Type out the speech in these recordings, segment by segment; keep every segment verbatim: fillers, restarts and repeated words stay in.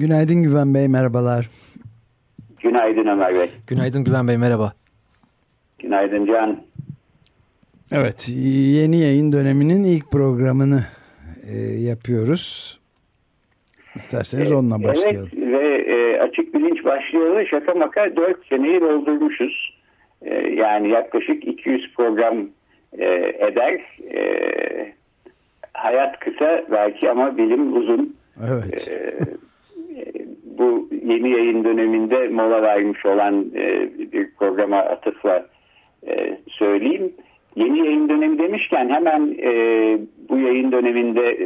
Günaydın Güven Bey, merhabalar. Günaydın Ömer Bey. Günaydın Güven Bey, merhaba. Günaydın Can. Evet, yeni yayın döneminin ilk programını e, yapıyoruz. İsterseniz e, onunla başlayalım. Evet, ve e, Açık Bilinç başlayalı şaka maka dört seneyi doldurmuşuz. Yani yaklaşık iki yüz program eder. Hayat kısa belki ama bilim uzun. Evet. Bu yeni yayın döneminde mola vermiş olan bir programa atıfla söyleyeyim. Yeni yayın dönemi demişken hemen bu yayın döneminde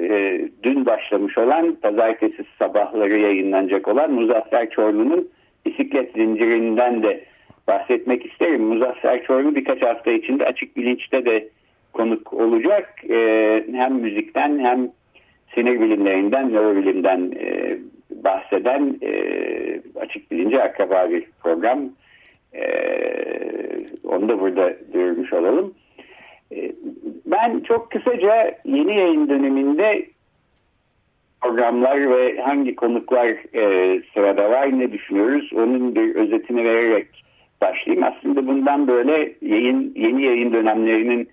dün başlamış olan, pazartesi sabahları yayınlanacak olan Muzaffer Çorlu'nun bisiklet zincirinden de bahsetmek isterim. Muzaffer Çorlu birkaç hafta içinde Açık Bilinç'te de konuk olacak. Ee, hem müzikten hem sinir bilimlerinden, nörobilimden e, bahseden e, Açık Bilinç'e akraba bir program. E, onu da burada duyurmuş olalım. E, ben çok kısaca yeni yayın döneminde programlar ve hangi konuklar e, sırada var, ne düşünüyoruz, onun bir özetini vererek başlayayım. Aslında bundan böyle yayın, yeni yayın dönemlerinin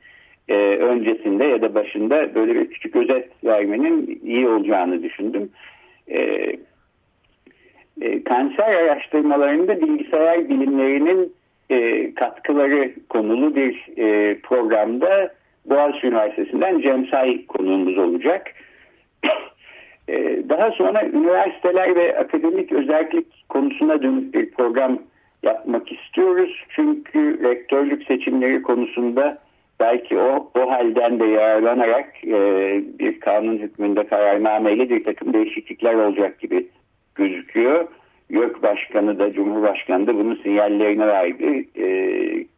e, öncesinde ya da başında böyle bir küçük özet vermenin iyi olacağını düşündüm. E, e, kanser araştırmalarında bilgisayar bilimlerinin e, katkıları konulu bir e, programda Boğaziçi Üniversitesi'nden Cem Say konuğumuz olacak. e, daha sonra üniversiteler ve akademik özellik konusuna dönük bir program yapmak istiyoruz. Çünkü rektörlük seçimleri konusunda belki o, o halden de yararlanarak e, bir kanun hükmünde kararnameyle bir takım değişiklikler olacak gibi gözüküyor. YÖK Başkanı da Cumhurbaşkanı da bunun sinyallerini verdi. E,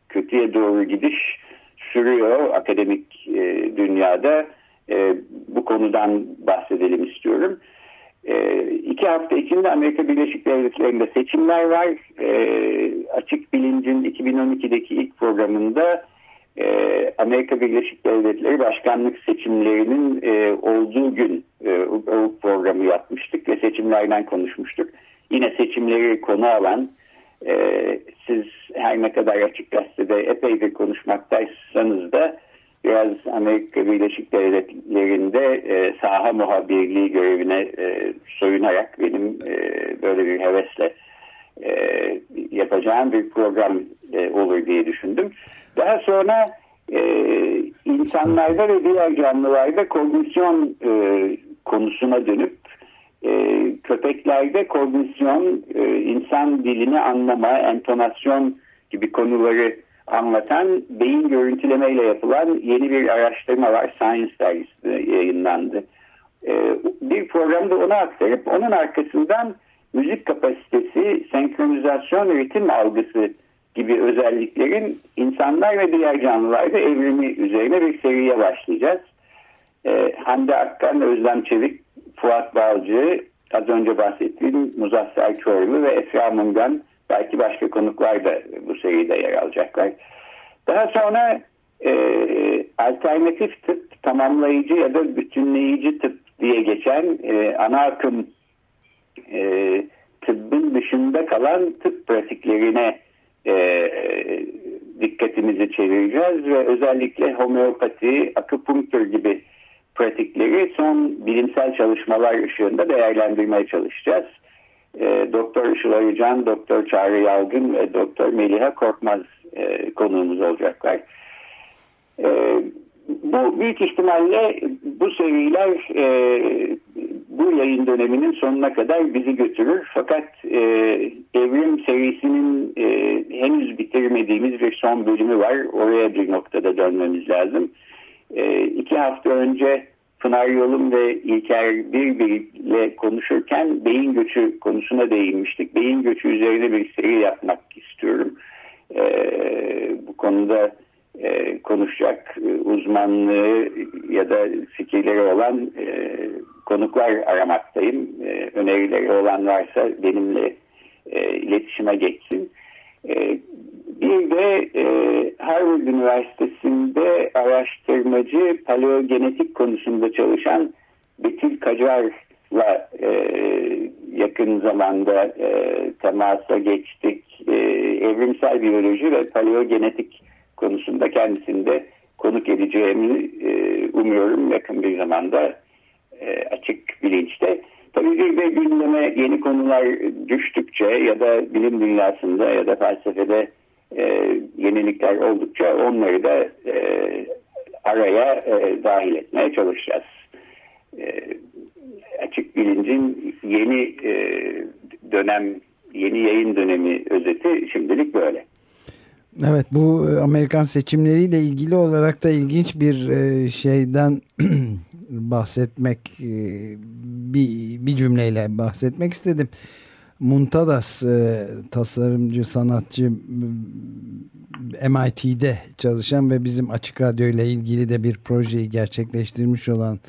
kötüye doğru gidiş sürüyor akademik e, dünyada. E, bu konudan bahsedelim istiyorum. E, iki hafta içinde Amerika Birleşik Devletleri'nde seçimler var. E, Açık Bilinc'in iki bin on ikideki ilk programında e, Amerika Birleşik Devletleri başkanlık seçimlerinin e, olduğu gün e, o programı yapmıştık ve seçimlerden konuşmuştuk. Yine seçimleri konu alan, e, siz her ne kadar Açık Gazete'de epeydir konuşmaktaysanız da biraz Amerika Birleşik Devletleri'nde e, saha muhabirliği görevine e, soyunarak benim e, böyle bir hevesle e, yapacağım bir program e, olur diye düşündüm. Daha sonra e, insanlarda ve diğer canlılarda kognisyon e, konusuna dönüp e, köpeklerde kognisyon, e, insan dilini anlama, entonasyon gibi konuları anlatan beyin görüntülemeyle yapılan yeni bir araştırma var. Science dergisinde yayınlandı. Ee, bir programda onu aktarıp onun arkasından müzik kapasitesi, senkronizasyon, ritim algısı gibi özelliklerin insanlar ve diğer canlılarda evrimi üzerine bir seriye başlayacağız. Ee, Hande Akkan, Özlem Çevik, Fuat Balcı, az önce bahsettiğim Muzaffer Çorlu ve Efra Mungan, belki başka konuklar da bu seride yer alacaklar. Daha sonra e, alternatif tıp, tamamlayıcı ya da bütünleyici tıp diye geçen e, ana akım e, tıbbın dışında kalan tıp pratiklerine e, dikkatimizi çevireceğiz ve özellikle homeopati, akupunktür gibi pratikleri son bilimsel çalışmalar ışığında değerlendirmeye çalışacağız. Doktor Işıl Arıcan, Doktor Çağrı Yalgın ve Doktor Meliha Korkmaz konuğumuz olacaklar. Bu büyük ihtimalle bu seriler bu yayın döneminin sonuna kadar bizi götürür. Fakat evrim serisinin henüz bitirmediğimiz bir son bölümü var. Oraya bir noktada dönmemiz lazım. İki hafta önce Pınar Yolum ve İlker birbiriyle konuşurken beyin göçü konusuna değinmiştik. Beyin göçü üzerine bir seri yapmak istiyorum. E, bu konuda e, konuşacak uzmanlığı ya da fikirleri olan e, konuklar aramaktayım. E, önerileri olan varsa benimle e, iletişime geçsin. E, bir de e, Harvard Üniversitesi'nde araştırmacı paleogenetik konusunda çalışan Betül Kacar'la e, yakın zamanda e, temasa geçtik. E, evrimsel biyoloji ve paleogenetik konusunda kendisini de konuk edeceğimi e, umuyorum yakın bir zamanda e, Açık Bilinç'te. Tabii bir de gündeme yeni konular düştükçe ya da bilim dünyasında ya da felsefede e, yenilikler oldukça onları da e, araya e, dahil etmeye çalışacağız. E, Açık Bilinc'in yeni e, dönem, yeni yayın dönemi özeti şimdilik böyle. Evet, bu Amerikan seçimleriyle ilgili olarak da ilginç bir şeyden bahsetmek, bir, bir cümleyle bahsetmek istedim. Muntadas tasarımcı, sanatçı, M I T'de çalışan ve bizim Açık Radyo ile ilgili de bir projeyi gerçekleştirmiş olan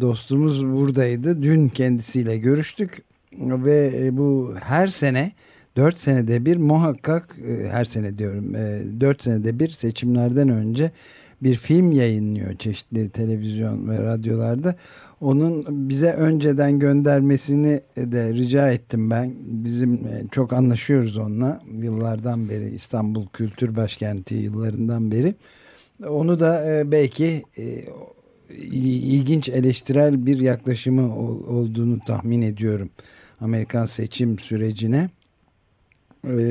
dostumuz buradaydı. Dün kendisiyle görüştük ve bu her sene dört senede bir muhakkak, her sene diyorum, dört senede bir seçimlerden önce bir film yayınlıyor çeşitli televizyon ve radyolarda. Onun bize önceden göndermesini de rica ettim ben. Bizim çok anlaşıyoruz onunla yıllardan beri, İstanbul Kültür Başkenti yıllarından beri. Onu da belki ilginç eleştirel bir yaklaşımı olduğunu tahmin ediyorum Amerikan seçim sürecine.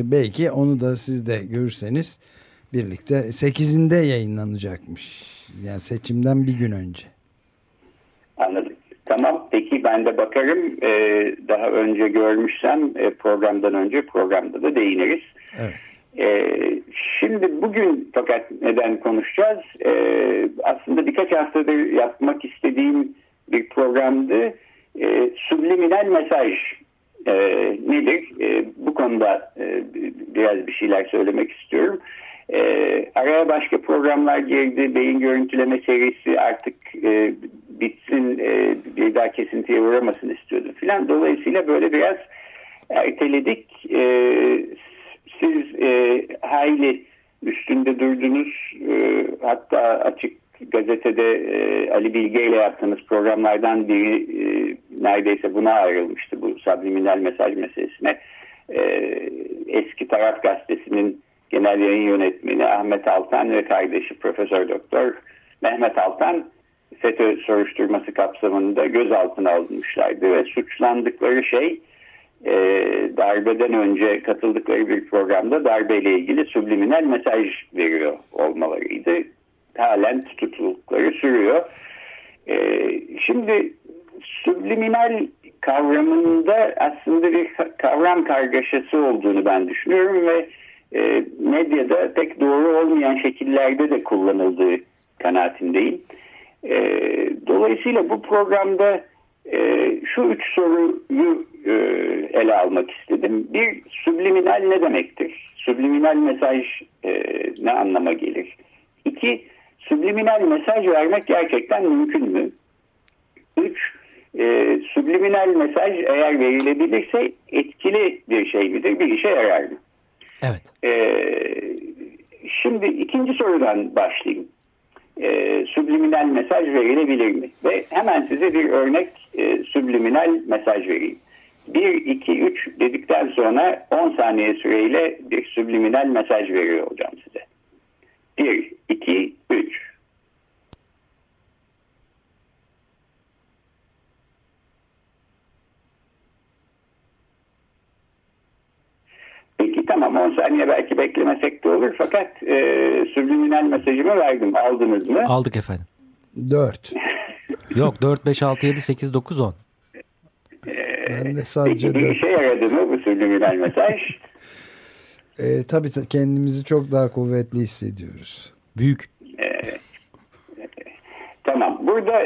Belki onu da siz de görürseniz birlikte sekizinde yayınlanacakmış. Yani seçimden bir gün önce. Anladım. Tamam. Peki ben de bakarım. Ee, daha önce görmüşsem programdan önce programda da değiniriz. Evet. Ee, şimdi bugün fakat neden konuşacağız? Ee, aslında birkaç haftadır yapmak istediğim bir programdı. Ee, subliminal mesaj E, nedir? E, bu konuda e, biraz bir şeyler söylemek istiyorum. E, araya başka programlar girdi. Beyin görüntüleme serisi artık e, bitsin, e, bir daha kesintiye uğramasın istiyordu filan. Dolayısıyla böyle biraz erteledik. E, siz e, hayli üstünde durdunuz. E, hatta Açık Gazete'de e, Ali Bilge ile yaptığınız programlardan biri e, neredeyse buna ayrılmıştı, bu subliminal mesaj meselesine. E, Eski Taraf gazetesinin genel yayın yönetmeni Ahmet Altan ve kardeşi Profesör Doktor Mehmet Altan FETÖ soruşturması kapsamında gözaltına alınmışlardı ve suçlandıkları şey e, darbeden önce katıldıkları bir programda darbeyle ilgili subliminal mesaj veriyor olmalarıydı. Halen tutuklulukları sürüyor. Ee, şimdi subliminal kavramında aslında bir kavram kargaşası olduğunu ben düşünüyorum ve e, medyada pek doğru olmayan şekillerde de kullanıldığı kanaatindeyim. E, dolayısıyla bu programda e, şu üç soruyu e, ele almak istedim. Bir, subliminal ne demektir? Subliminal mesaj e, ne anlama gelir? İki, subliminal mesaj vermek gerçekten mümkün mü? Üç, e, subliminal mesaj eğer verilebilirse etkili bir şey midir? Bir işe yarar mı? Evet. E, şimdi ikinci sorudan başlayayım. E, subliminal mesaj verilebilir mi? Ve hemen size bir örnek e, subliminal mesaj vereyim. Bir, iki, üç dedikten sonra on saniye süreyle bir subliminal mesaj veriyor olacağım size. Bir, iki, üç. Peki tamam, on saniye belki beklemesek de olur. Fakat e, subliminal mesajımı verdim. Aldınız mı? Aldık efendim. Dört. Yok, dört, beş, altı, yedi, sekiz, dokuz, on. Ee, ben de sadece peki bir işe yaradı mı bu subliminal mesaj? E, tabii kendimizi çok daha kuvvetli hissediyoruz. Büyük. E, e, tamam. Burada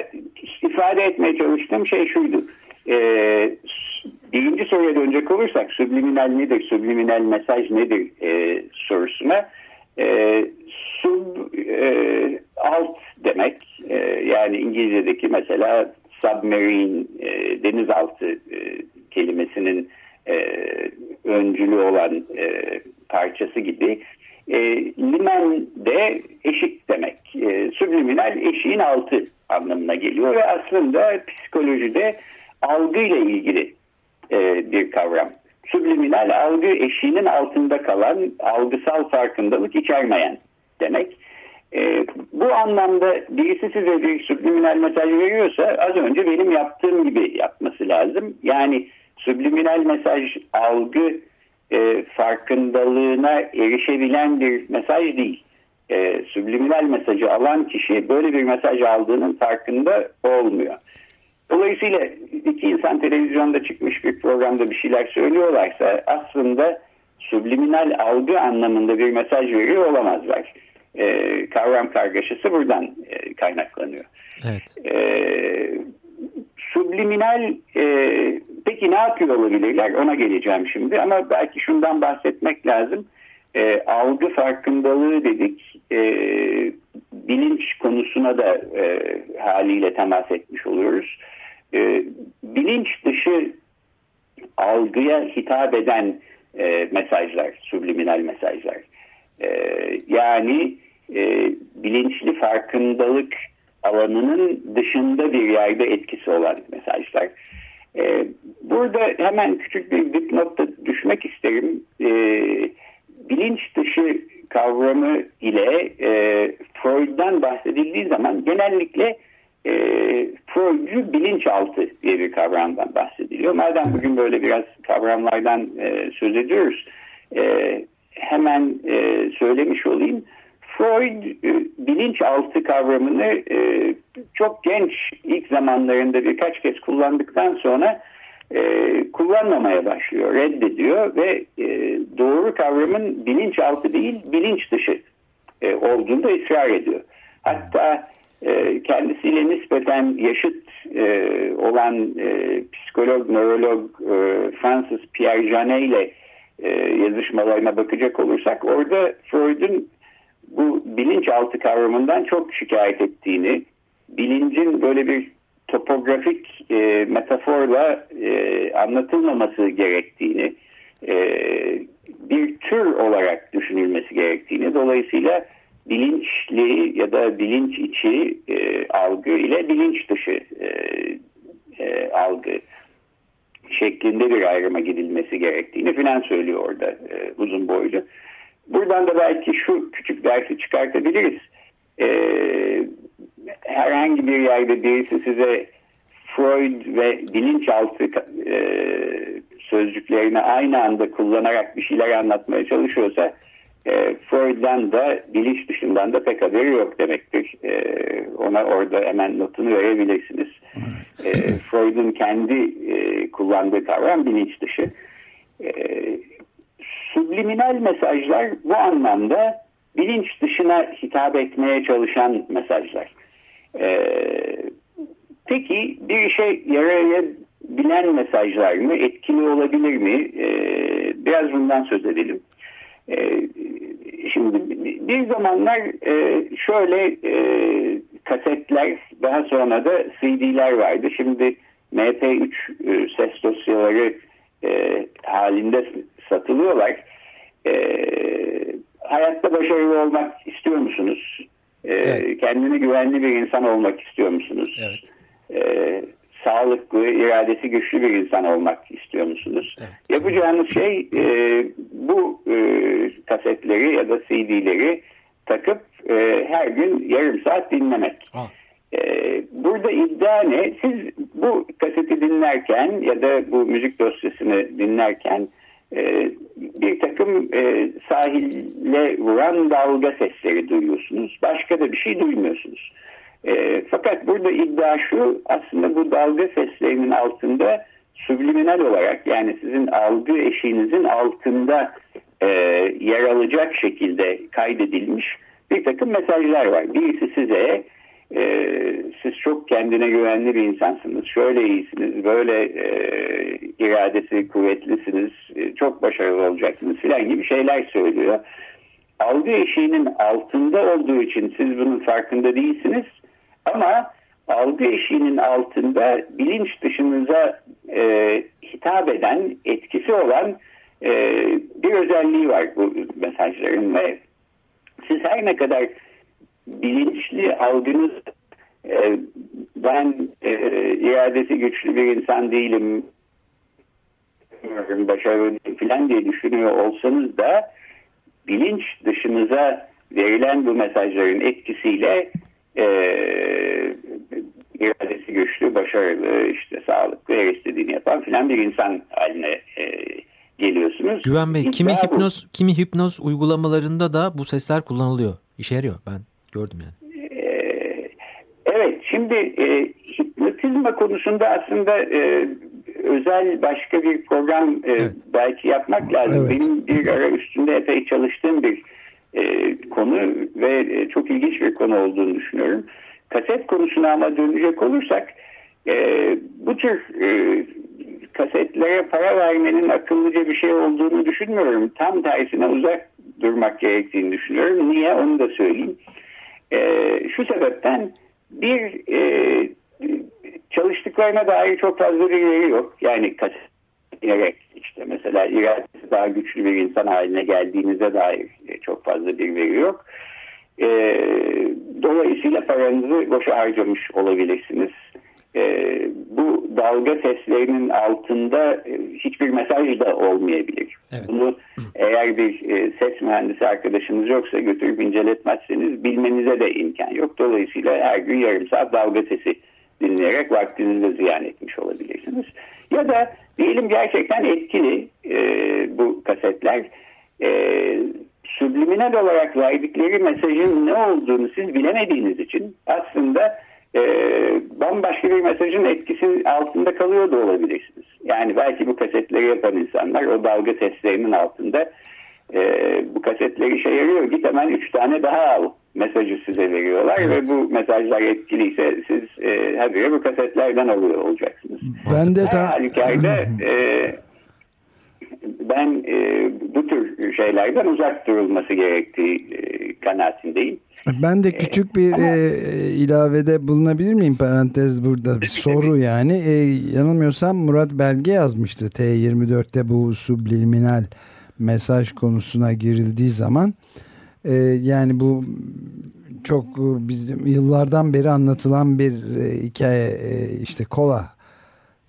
ifade etmeye çalıştığım şey şuydu. Ee, birinci soruya dönecek olursak subliminal nedir, subliminal mesaj nedir e, sorusuna e, sub e, alt demek, e, yani İngilizce'deki mesela submarine e, denizaltı e, kelimesinin e, öncülü olan e, parçası gibi e, liman de eşik demek. E, subliminal eşiğin altı anlamına geliyor ve aslında psikolojide algıyla ilgili e, bir kavram. Subliminal algı eşiğinin altında kalan, algısal farkındalık içermeyen demek. E, bu anlamda birisi size bir subliminal mesaj veriyorsa az önce benim yaptığım gibi yapması lazım. Yani subliminal mesaj algı e, farkındalığına erişebilen bir mesaj değil. E, subliminal mesajı alan kişi böyle bir mesaj aldığının farkında olmuyor. Dolayısıyla iki insan televizyonda çıkmış bir programda bir şeyler söylüyorlarsa aslında subliminal algı anlamında bir mesaj veriyor olamazlar. E, kavram kargaşası buradan e, kaynaklanıyor. Evet. E, subliminal e, peki ne yapıyor olabilirler? Ona geleceğim şimdi ama belki şundan bahsetmek lazım. E, algı farkındalığı dedik. E, bilinç konusuna da e, haliyle temas etmiş oluyoruz. E, bilinç dışı algıya hitap eden e, mesajlar, subliminal mesajlar. E, yani e, bilinçli farkındalık alanının dışında bir yerde etkisi olan mesajlar. E, burada hemen küçük bir dipnot da düşmek isterim. E, bilinç dışı kavramı ile e, Freud'dan bahsedildiği zaman genellikle e, Freud'cu bilinçaltı diye bir kavramdan bahsediliyor. Madem bugün böyle biraz kavramlardan e, söz ediyoruz, e, hemen e, söylemiş olayım. Freud e, bilinçaltı kavramını e, çok genç ilk zamanlarında birkaç kez kullandıktan sonra E, kullanmamaya başlıyor, reddediyor ve e, doğru kavramın bilinçaltı değil, bilinç dışı e, olduğunda ısrar ediyor. Hatta e, kendisiyle nispeten yaşıt e, olan e, psikolog, nörolog e, Fransız Pierre Janet ile e, yazışmalarına bakacak olursak orada Freud'un bu bilinçaltı kavramından çok şikayet ettiğini, bilincin böyle bir topografik e, metaforla e, anlatılmaması gerektiğini, e, bir tür olarak düşünülmesi gerektiğini, dolayısıyla bilinçli ya da bilinç içi e, algı ile bilinç dışı e, e, algı şeklinde bir ayrıma gidilmesi gerektiğini filan söylüyor orada e, uzun boylu. Buradan da belki şu küçük dersi çıkartabiliriz. Eee Herhangi bir yerde birisi size Freud ve bilinçaltı e, sözcüklerini aynı anda kullanarak bir şeyler anlatmaya çalışıyorsa e, Freud'dan da bilinç dışından da pek haberi yok demektir. E, ona orada hemen notunu verebilirsiniz. E, Freud'un kendi e, kullandığı kavram bilinç dışı. E, subliminal mesajlar bu anlamda bilinç dışına hitap etmeye çalışan mesajlar. Ee, peki bir işe yarayabilen mesajlar mı? Etkili olabilir mi? Ee, biraz bundan söz edelim. Ee, şimdi bir zamanlar e, şöyle e, kasetler, daha sonra da C D'ler vardı. Şimdi M P üç e, ses dosyaları e, halinde satılıyorlar. E, hayatta başarılı olmak istiyor musunuz? Evet. Kendine güvenli bir insan olmak istiyor musunuz? Evet. Ee, sağlıklı, iradesi güçlü bir insan olmak istiyor musunuz? Evet. Yapacağınız şey e, bu e, kasetleri ya da C D'leri takıp e, her gün yarım saat dinlemek. E, burada iddia ne? Siz bu kaseti dinlerken ya da bu müzik dosyasını dinlerken Ee, bir takım e, sahile vuran dalga sesleri duyuyorsunuz. Başka da bir şey duymuyorsunuz. E, fakat burada iddia şu, aslında bu dalga seslerinin altında subliminal olarak, yani sizin algı eşiğinizin altında e, yer alacak şekilde kaydedilmiş bir takım mesajlar var. Birisi size e, siz çok kendine güvenli bir insansınız, şöyle iyisiniz, böyle e, iradesi kuvvetlisiniz, e, çok başarılı olacaksınız filan gibi şeyler söylüyor. Algı eşiğinin altında olduğu için siz bunun farkında değilsiniz ama algı eşiğinin altında bilinç dışınıza e, hitap eden, etkisi olan e, bir özelliği var bu mesajların ve siz her ne kadar bilinçli algınız e, ben e, iradesi güçlü bir insan değilim, başarılı falan diye düşünüyor olsanız da bilinç dışınıza verilen bu mesajların etkisiyle e, iradesi güçlü, başarılı, işte sağlıklı, her istediğini yapan filan bir insan haline e, geliyorsunuz. Güven Bey, kimi hipnoz, bu. kimi hipnoz uygulamalarında da bu sesler kullanılıyor. İşe yarıyor. Ben gördüm yani. E, evet, şimdi e, hipnotizma konusunda aslında e, özel başka bir program e, evet. belki yapmak lazım. Evet. Benim bir ara üstünde epey çalıştığım bir e, konu ve e, çok ilginç bir konu olduğunu düşünüyorum. Kaset konusuna ama dönecek olursak e, bu tür e, kasetlere para vermenin akıllıca bir şey olduğunu düşünmüyorum. Tam tersine uzak durmak gerektiğini düşünüyorum. Niye? Onu da söyleyeyim. E, şu sebepten bir e, çalıştıklarına dair çok fazla bir yeri yok. Yani kaset inerek işte mesela iradesi daha güçlü bir insan haline geldiğinize dair çok fazla bir veri yok. E, dolayısıyla paranızı boşa harcamış olabilirsiniz. E, bu dalga seslerinin altında e, hiçbir mesaj da olmayabilir. Evet. Bunu eğer bir e, ses mühendisi arkadaşınız yoksa götürüp inceletmezseniz bilmenize de imkan yok. Dolayısıyla her gün yarım saat dalga sesi dinleyerek vaktinizi de ziyan etmiş olabilirsiniz. Ya da diyelim gerçekten etkili e, bu kasetler e, subliminal olarak verdikleri mesajın ne olduğunu siz bilemediğiniz için aslında e, bambaşka bir mesajın etkisinin altında kalıyor da olabilirsiniz. Yani belki bu kasetleri yapan insanlar o dalga seslerinin altında e, bu kasetleri işe yarıyor, git hemen üç tane daha al mesajı size veriyorlar, evet. Ve bu mesajlar etkiliyse siz e, habire bu kasetlerden alıyor olacaksınız. Ben de ta- halükarda e, ben e, bu tür şeylerden uzak durulması gerektiği e, kanaatindeyim. Ben de küçük bir Ama, e, ilavede bulunabilir miyim? Parantez burada bir soru yani. E, yanılmıyorsam Murat Belge yazmıştı T yirmi dört'te bu subliminal mesaj konusuna girildiği zaman. E, yani bu çok bizim yıllardan beri anlatılan bir e, hikaye. E, işte kola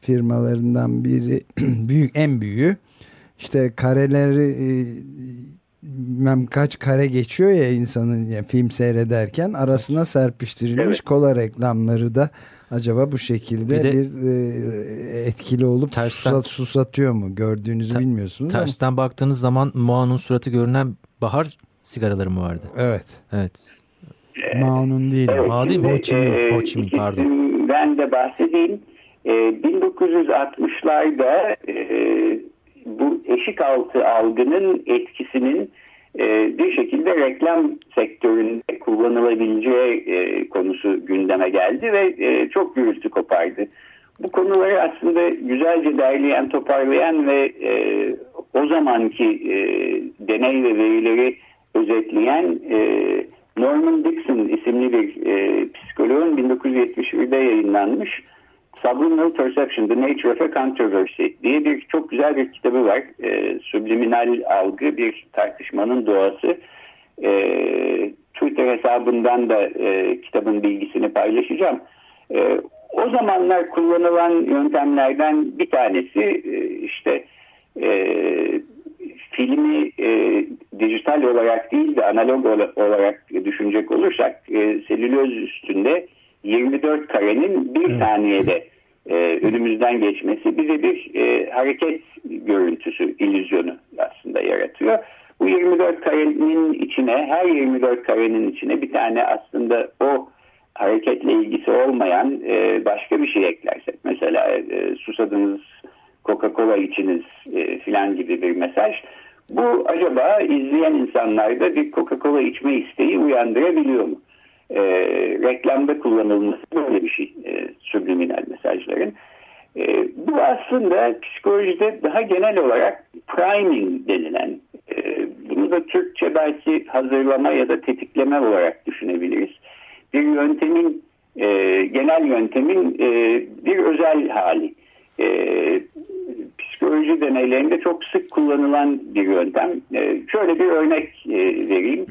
firmalarından biri büyük en büyüğü. İşte kareleri e, bilmem kaç kare geçiyor ya insanın ya, film seyrederken arasına serpiştirilmiş evet. Kola reklamları da acaba bu şekilde bir, de, bir e, etkili olup tersten, susat, susatıyor mu? Gördüğünüzü ter, bilmiyorsunuz. Tersten ama. Baktığınız zaman Moa'nın suratı görünen bahar sigaraları mı vardı? Evet. Evet. Ee, Moa'nın değil. Evet, Moa değil mi? Ho Chi Minh. Ho Chi Minh pardon. Ben de bahsedeyim. E, bin dokuz yüz altmışlarda eee bu eşik altı algının etkisinin e, bir şekilde reklam sektöründe kullanılabileceği e, konusu gündeme geldi ve e, çok gürültü kopardı. Bu konuları aslında güzelce derleyen, toparlayan ve e, o zamanki e, deney ve verileri özetleyen e, Norman Dixon isimli bir e, psikoloğun bin dokuz yüz yetmiş bir'de yayınlanmış Subliminal Perception, The Nature of a Controversy diye bir çok güzel bir kitabı var. E, subliminal algı bir tartışmanın doğası. E, Twitter hesabından da e, kitabın bilgisini paylaşacağım. E, o zamanlar kullanılan yöntemlerden bir tanesi e, işte e, filmi e, dijital olarak değil de analog olarak düşünecek olursak e, selüloz üstünde yirmi dört karenin bir saniyede e, önümüzden geçmesi bize bir e, hareket görüntüsü, illüzyonu aslında yaratıyor. Bu yirmi dört karenin içine, her yirmi dört karenin içine bir tane aslında o hareketle ilgisi olmayan e, başka bir şey eklersek. Mesela e, susadınız, Coca-Cola içiniz e, filan gibi bir mesaj. Bu acaba izleyen insanlarda bir Coca-Cola içme isteği uyandırabiliyor mu? e, reklamda kullanılması böyle bir şey, e, subliminal mesajların. E, bu aslında psikolojide daha genel olarak priming denilen, e, bunu da Türkçe belki hazırlama ya da tetikleme olarak düşünebiliriz. Bir yöntemin, e, genel yöntemin e, bir özel hali. E, psikoloji deneylerinde çok sık kullanılan bir yöntem. E, şöyle bir örnek e, vereyim.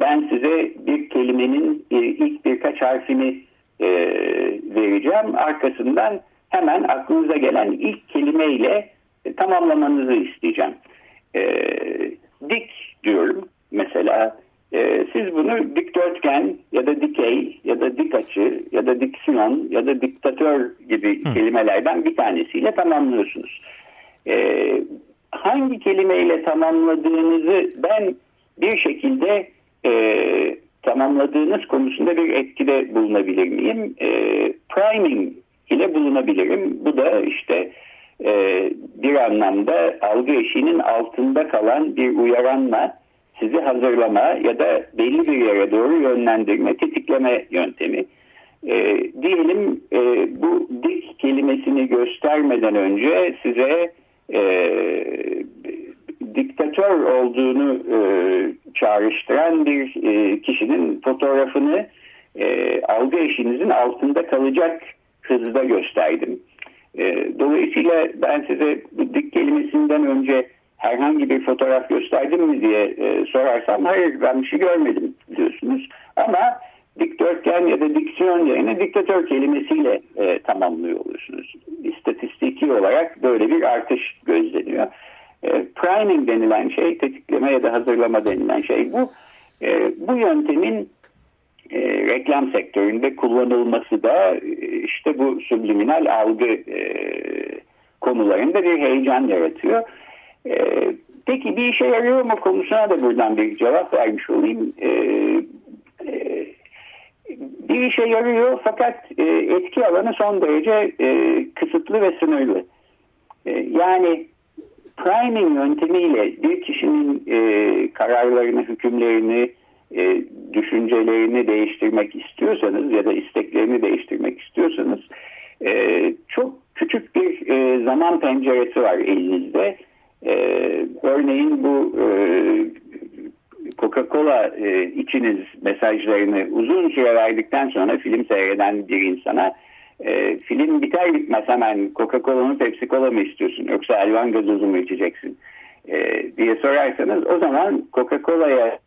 Ben size bir kelimenin e, ilk birkaç harfini e, vereceğim. Arkasından hemen aklınıza gelen ilk kelimeyle e, tamamlamanızı isteyeceğim. E, dik diyorum mesela. E, siz bunu dikdörtgen ya da dikey ya da dik açı ya da diksiyon ya da diktatör gibi Hı. kelimelerden bir tanesiyle tamamlıyorsunuz. E, hangi kelimeyle tamamladığınızı ben bir şekilde e, tamamladığınız konusunda bir etkide bulunabilir miyim? E, priming ile bulunabilirim. Bu da işte e, bir anlamda algı eşiğinin altında kalan bir uyaranla sizi hazırlama ya da belli bir yere doğru yönlendirme, tetikleme yöntemi. E, diyelim e, bu dik kelimesini göstermeden önce size e, diktatör olduğunu e, çağrıştıran bir e, kişinin fotoğrafını e, algı eşiğinizin altında kalacak hızda gösterdim. E, dolayısıyla ben size bu dik kelimesinden önce herhangi bir fotoğraf gösterdim mi diye e, sorarsam hayır ben bir şey görmedim diyorsunuz. Ama dikdörtgen ya da diksiyon yerine diktatör kelimesiyle e, tamamlıyor oluyorsunuz. İstatistiki olarak böyle bir artış gözleniyor. E, priming denilen şey, tetikleme ya da hazırlama denilen şey bu. E, bu yöntemin e, reklam sektöründe kullanılması da e, işte bu subliminal algı e, konularında bir heyecan yaratıyor. Ee, peki bir işe yarıyor mu konusuna da buradan bir cevap vermiş olayım. Ee, e, bir işe yarıyor fakat e, etki alanı son derece e, kısıtlı ve sınırlı. E, yani priming yöntemiyle bir kişinin e, kararlarını, hükümlerini, e, düşüncelerini değiştirmek istiyorsanız ya da isteklerini değiştirmek istiyorsanız e, çok küçük bir e, zaman penceresi var elinizde. Ee, örneğin bu e, Coca-Cola e, içiniz mesajlarını uzun süre verdikten sonra film seyreden bir insana e, film biter bitmez hemen Coca-Cola mı Pepsi-Cola mı istiyorsun yoksa hayvan gazozu mu içeceksin e, diye sorarsanız o zaman Coca-Cola'ya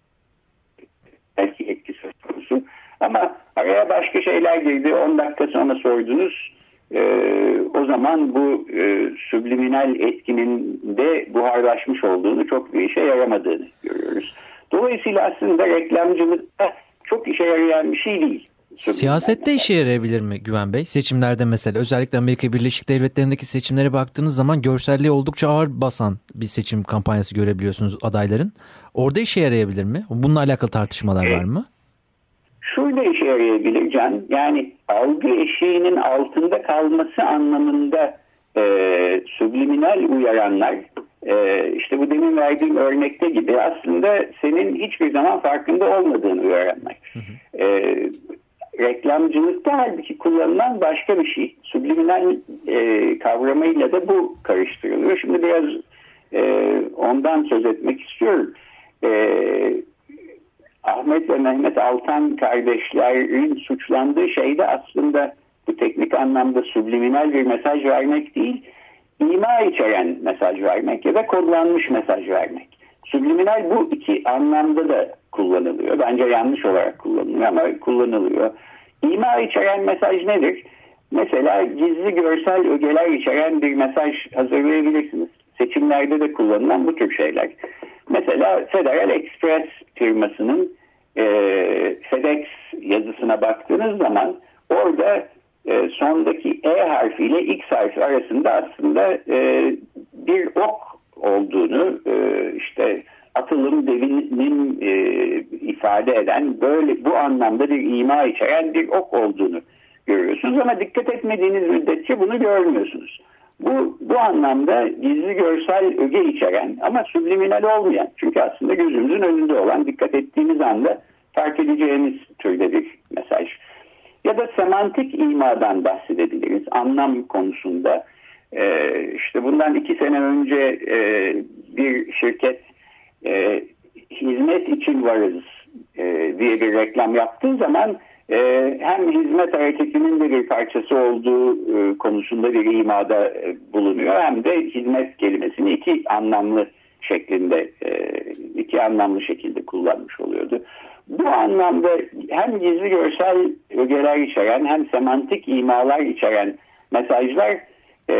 belki etki söz konusu ama araya başka şeyler girdi, on dakika sonra sordunuz. Ee, o zaman bu e, subliminal etkinin de buharlaşmış olduğunu, çok bir işe yaramadığını görüyoruz. Dolayısıyla aslında reklamcılıkta çok işe yarayan bir şey değil. Siyasette işe yarayabilir mi Güven Bey? Seçimlerde mesela, özellikle Amerika Birleşik Devletleri'ndeki seçimlere baktığınız zaman görselliği oldukça ağır basan bir seçim kampanyası görebiliyorsunuz adayların. Orada işe yarayabilir mi? Bununla alakalı tartışmalar evet. var mı? Şurada işe yarayabilir Can, yani algı eşiğinin altında kalması anlamında e, subliminal uyaranlar, e, işte bu demin verdiğim örnekte gibi aslında senin hiçbir zaman farkında olmadığını uyaranlar. Hı hı. E, reklamcılıkta halbuki kullanılan başka bir şey, subliminal e, kavramıyla da bu karıştırılıyor. Şimdi biraz e, ondan söz etmek istiyorum. Evet. Ahmet ve Mehmet Altan kardeşlerin suçlandığı şey de aslında bu teknik anlamda subliminal bir mesaj vermek değil, ima içeren mesaj vermek ya da kodlanmış mesaj vermek. Subliminal bu iki anlamda da kullanılıyor. Bence yanlış olarak kullanılıyor ama kullanılıyor. İma içeren mesaj nedir? Mesela gizli görsel ögeler içeren bir mesaj hazırlayabilirsiniz. Seçimlerde de kullanılan bu tür şeyler. Mesela Federal Express firmasının e, FedEx yazısına baktığınız zaman orada e, sondaki E harfiyle X harfi arasında aslında e, bir ok olduğunu, e, işte atılım, devinim e, ifade eden, böyle bu anlamda bir ima içeren bir ok olduğunu görüyorsunuz ama dikkat etmediğiniz müddetçe bunu görmüyorsunuz. Bu, bu anlamda gizli görsel öge içeren ama subliminal olmayan, çünkü aslında gözümüzün önünde olan, dikkat ettiğimiz anda fark edeceğiniz türde bir mesaj. Ya da semantik imadan bahsedebiliriz. Anlam konusunda e, işte bundan iki sene önce e, bir şirket e, hizmet için varız e, diye bir reklam yaptığı zaman e, hem hizmet hareketinin de bir parçası olduğu e, konusunda bir imada e, bulunuyor, hem de hizmet kelimesini iki anlamlı şeklinde e, iki anlamlı şekilde kullanmış oluyordu. Bu anlamda hem gizli görsel ögeler içeren hem semantik imalar içeren mesajlar e,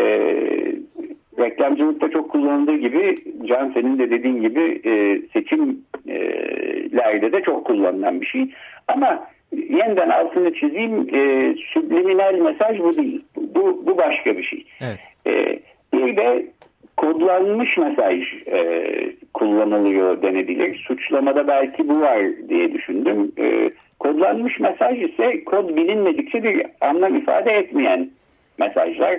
reklamcılıkta çok kullanıldığı gibi, Can senin de dediğin gibi e, seçimlerde de çok kullanılan bir şey. Ama yeniden altını çizeyim, e, subliminal mesaj bu değil. Bu, bu başka bir şey. Evet. E, bir de kodlanmış mesaj e, kullanılıyor denebilir. Suçlamada belki bu var diye düşündüm. E, kodlanmış mesaj ise kod bilinmedikçe bir anlam ifade etmeyen mesajlar.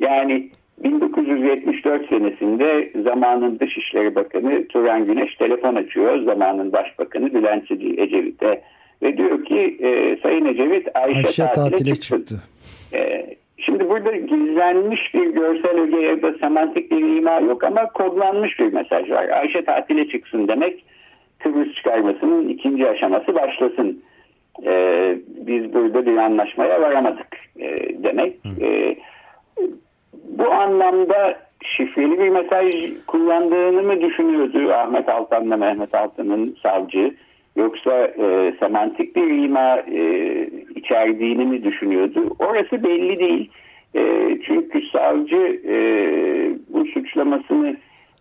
Yani bin dokuz yüz yetmiş dört senesinde zamanın Dışişleri Bakanı Turan Güneş telefon açıyor zamanın Başbakanı Bülent Ecevit'e ve diyor ki e, Sayın Ecevit Ayşe, Ayşe tatile, tatile çıktı. çıktı. E, Şimdi burada gizlenmiş bir görsel öge ya da semantik bir ima yok ama kodlanmış bir mesaj var. Ayşe tatile çıksın demek Kıbrıs çıkarmasının ikinci aşaması başlasın. Ee, biz burada bir anlaşmaya varamadık e, demek. E, bu anlamda şifreli bir mesaj kullandığını mı düşünüyordu Ahmet Altan'la Mehmet Altan'ın savcı? Yoksa e, semantik bir ima e, içerdiğini mi düşünüyordu? Orası belli değil. E, çünkü savcı e, bu suçlamasını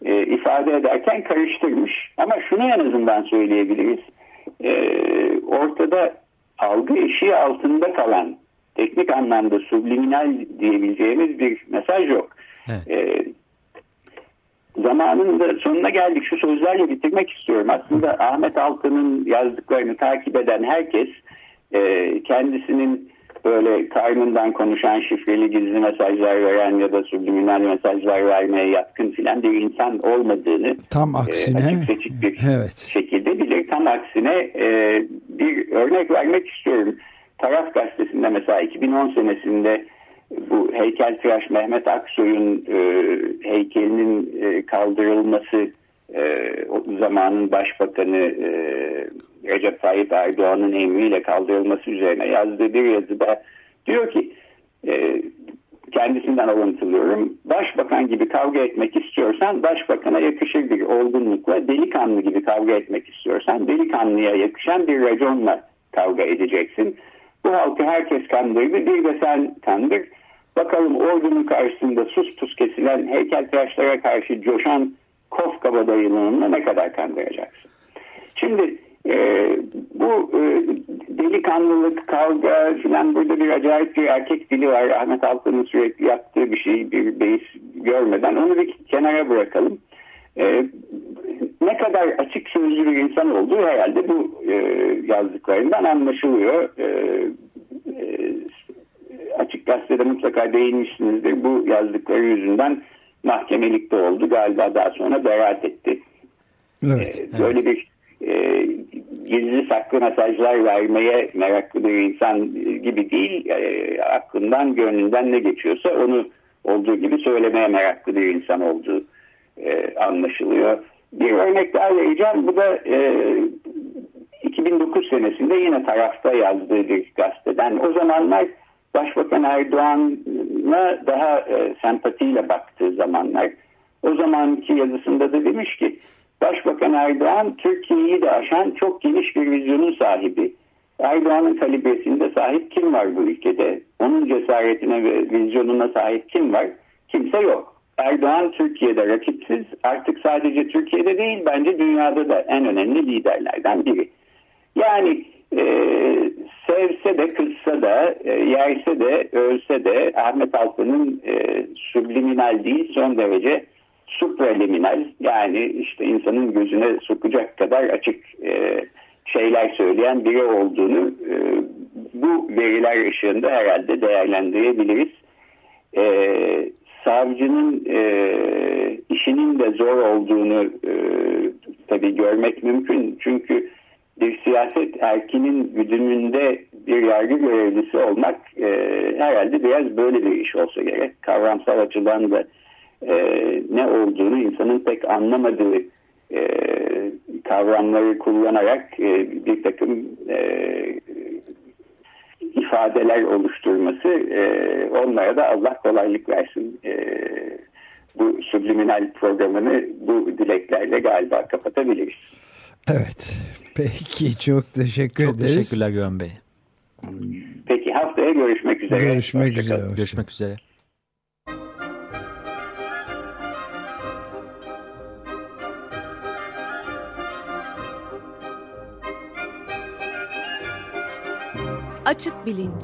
e, ifade ederken karıştırmış. Ama şunu en azından söyleyebiliriz. E, ortada algı eşiği altında kalan, teknik anlamda subliminal diyebileceğimiz bir mesaj yok. Evet. E, Zamanın da sonuna geldik. Şu sözlerle bitirmek istiyorum. Aslında Ahmet Altan'ın yazdıklarını takip eden herkes kendisinin böyle karnından konuşan, şifreli gizli mesajlar veren ya da subliminal mesajlar vermeye yatkın filan bir insan olmadığını tam aksine açık seçik bir evet. şekilde bilir. Tam aksine bir örnek vermek istiyorum. Taraf gazetesinde mesela iki bin on senesinde bu heykeltıraş Mehmet Aksoy'un e, heykelinin e, kaldırılması e, o zamanın Başbakanı e, Recep Tayyip Erdoğan'ın emriyle kaldırılması üzerine yazdığı bir yazıda diyor ki e, kendisinden alıntılıyorum. Başbakan gibi kavga etmek istiyorsan başbakana yakışır bir olgunlukla, delikanlı gibi kavga etmek istiyorsan delikanlıya yakışan bir raconla kavga edeceksin. Bu halkı herkes kandırdı, bir de sen kandır. Bakalım ordunun karşısında sus pus kesilen heykeltıraşlara karşı coşan Kof kabadayılığını ne kadar kandıracaksın? Şimdi e, bu e, delikanlılık, kavga filan, burada bir acayip bir erkek dili var. Ahmet Altan'ın sürekli yaptığı bir şey, bir beis görmeden onu bir kenara bırakalım. E, ne kadar açık sözlü bir insan olduğu herhalde bu e, yazdıklarından anlaşılıyor. E, e, Açık Gazete'de mutlaka değinmişsinizdir. Bu yazdıkları yüzünden mahkemelikte oldu. Galiba daha sonra beraat etti. Evet, ee, evet. Böyle bir e, gizli saklı mesajlar vermeye meraklı bir insan gibi değil. E, aklından, gönlünden ne geçiyorsa onu olduğu gibi söylemeye meraklı bir insan olduğu e, anlaşılıyor. Bir örnek daha vereceğim. Bu da e, iki bin dokuz senesinde yine Taraf'ta yazdığı bir gazeteden. O zamanlar Başbakan Erdoğan'a daha e, sempatiyle baktığı zamanlar. O zamanki yazısında da demiş ki Başbakan Erdoğan Türkiye'yi de aşan çok geniş bir vizyonun sahibi. Erdoğan'ın kalibresinde sahip kim var bu ülkede? Onun cesaretine ve vizyonuna sahip kim var? Kimse yok. Erdoğan Türkiye'de rakipsiz. Artık sadece Türkiye'de değil, bence dünyada da en önemli liderlerden biri. Yani e, sevse de kızsa da, e, yerse de ölse de Ahmet Altan'ın e, subliminal değil son derece supraliminal, yani işte insanın gözüne sokacak kadar açık e, şeyler söyleyen biri olduğunu e, bu veriler ışığında herhalde değerlendirebiliriz. E, savcının e, işinin de zor olduğunu e, tabii görmek mümkün. Çünkü bir siyaset erkinin güdümünde bir yargı görevlisi olmak e, herhalde biraz böyle bir iş olsa gerek. Kavramsal açıdan da e, ne olduğunu insanın pek anlamadığı e, kavramları kullanarak e, bir takım e, ifadeler oluşturması, e, onlara da Allah kolaylık versin. E, bu subliminal programını bu dileklerle galiba kapatabiliriz. Evet. Peki, çok teşekkür çok ederiz. Çok teşekkürler Güven Bey. Peki, haftaya görüşmek üzere. Görüşmek Hoşça üzere. Hoşça. Görüşmek üzere. Açık Bilinç.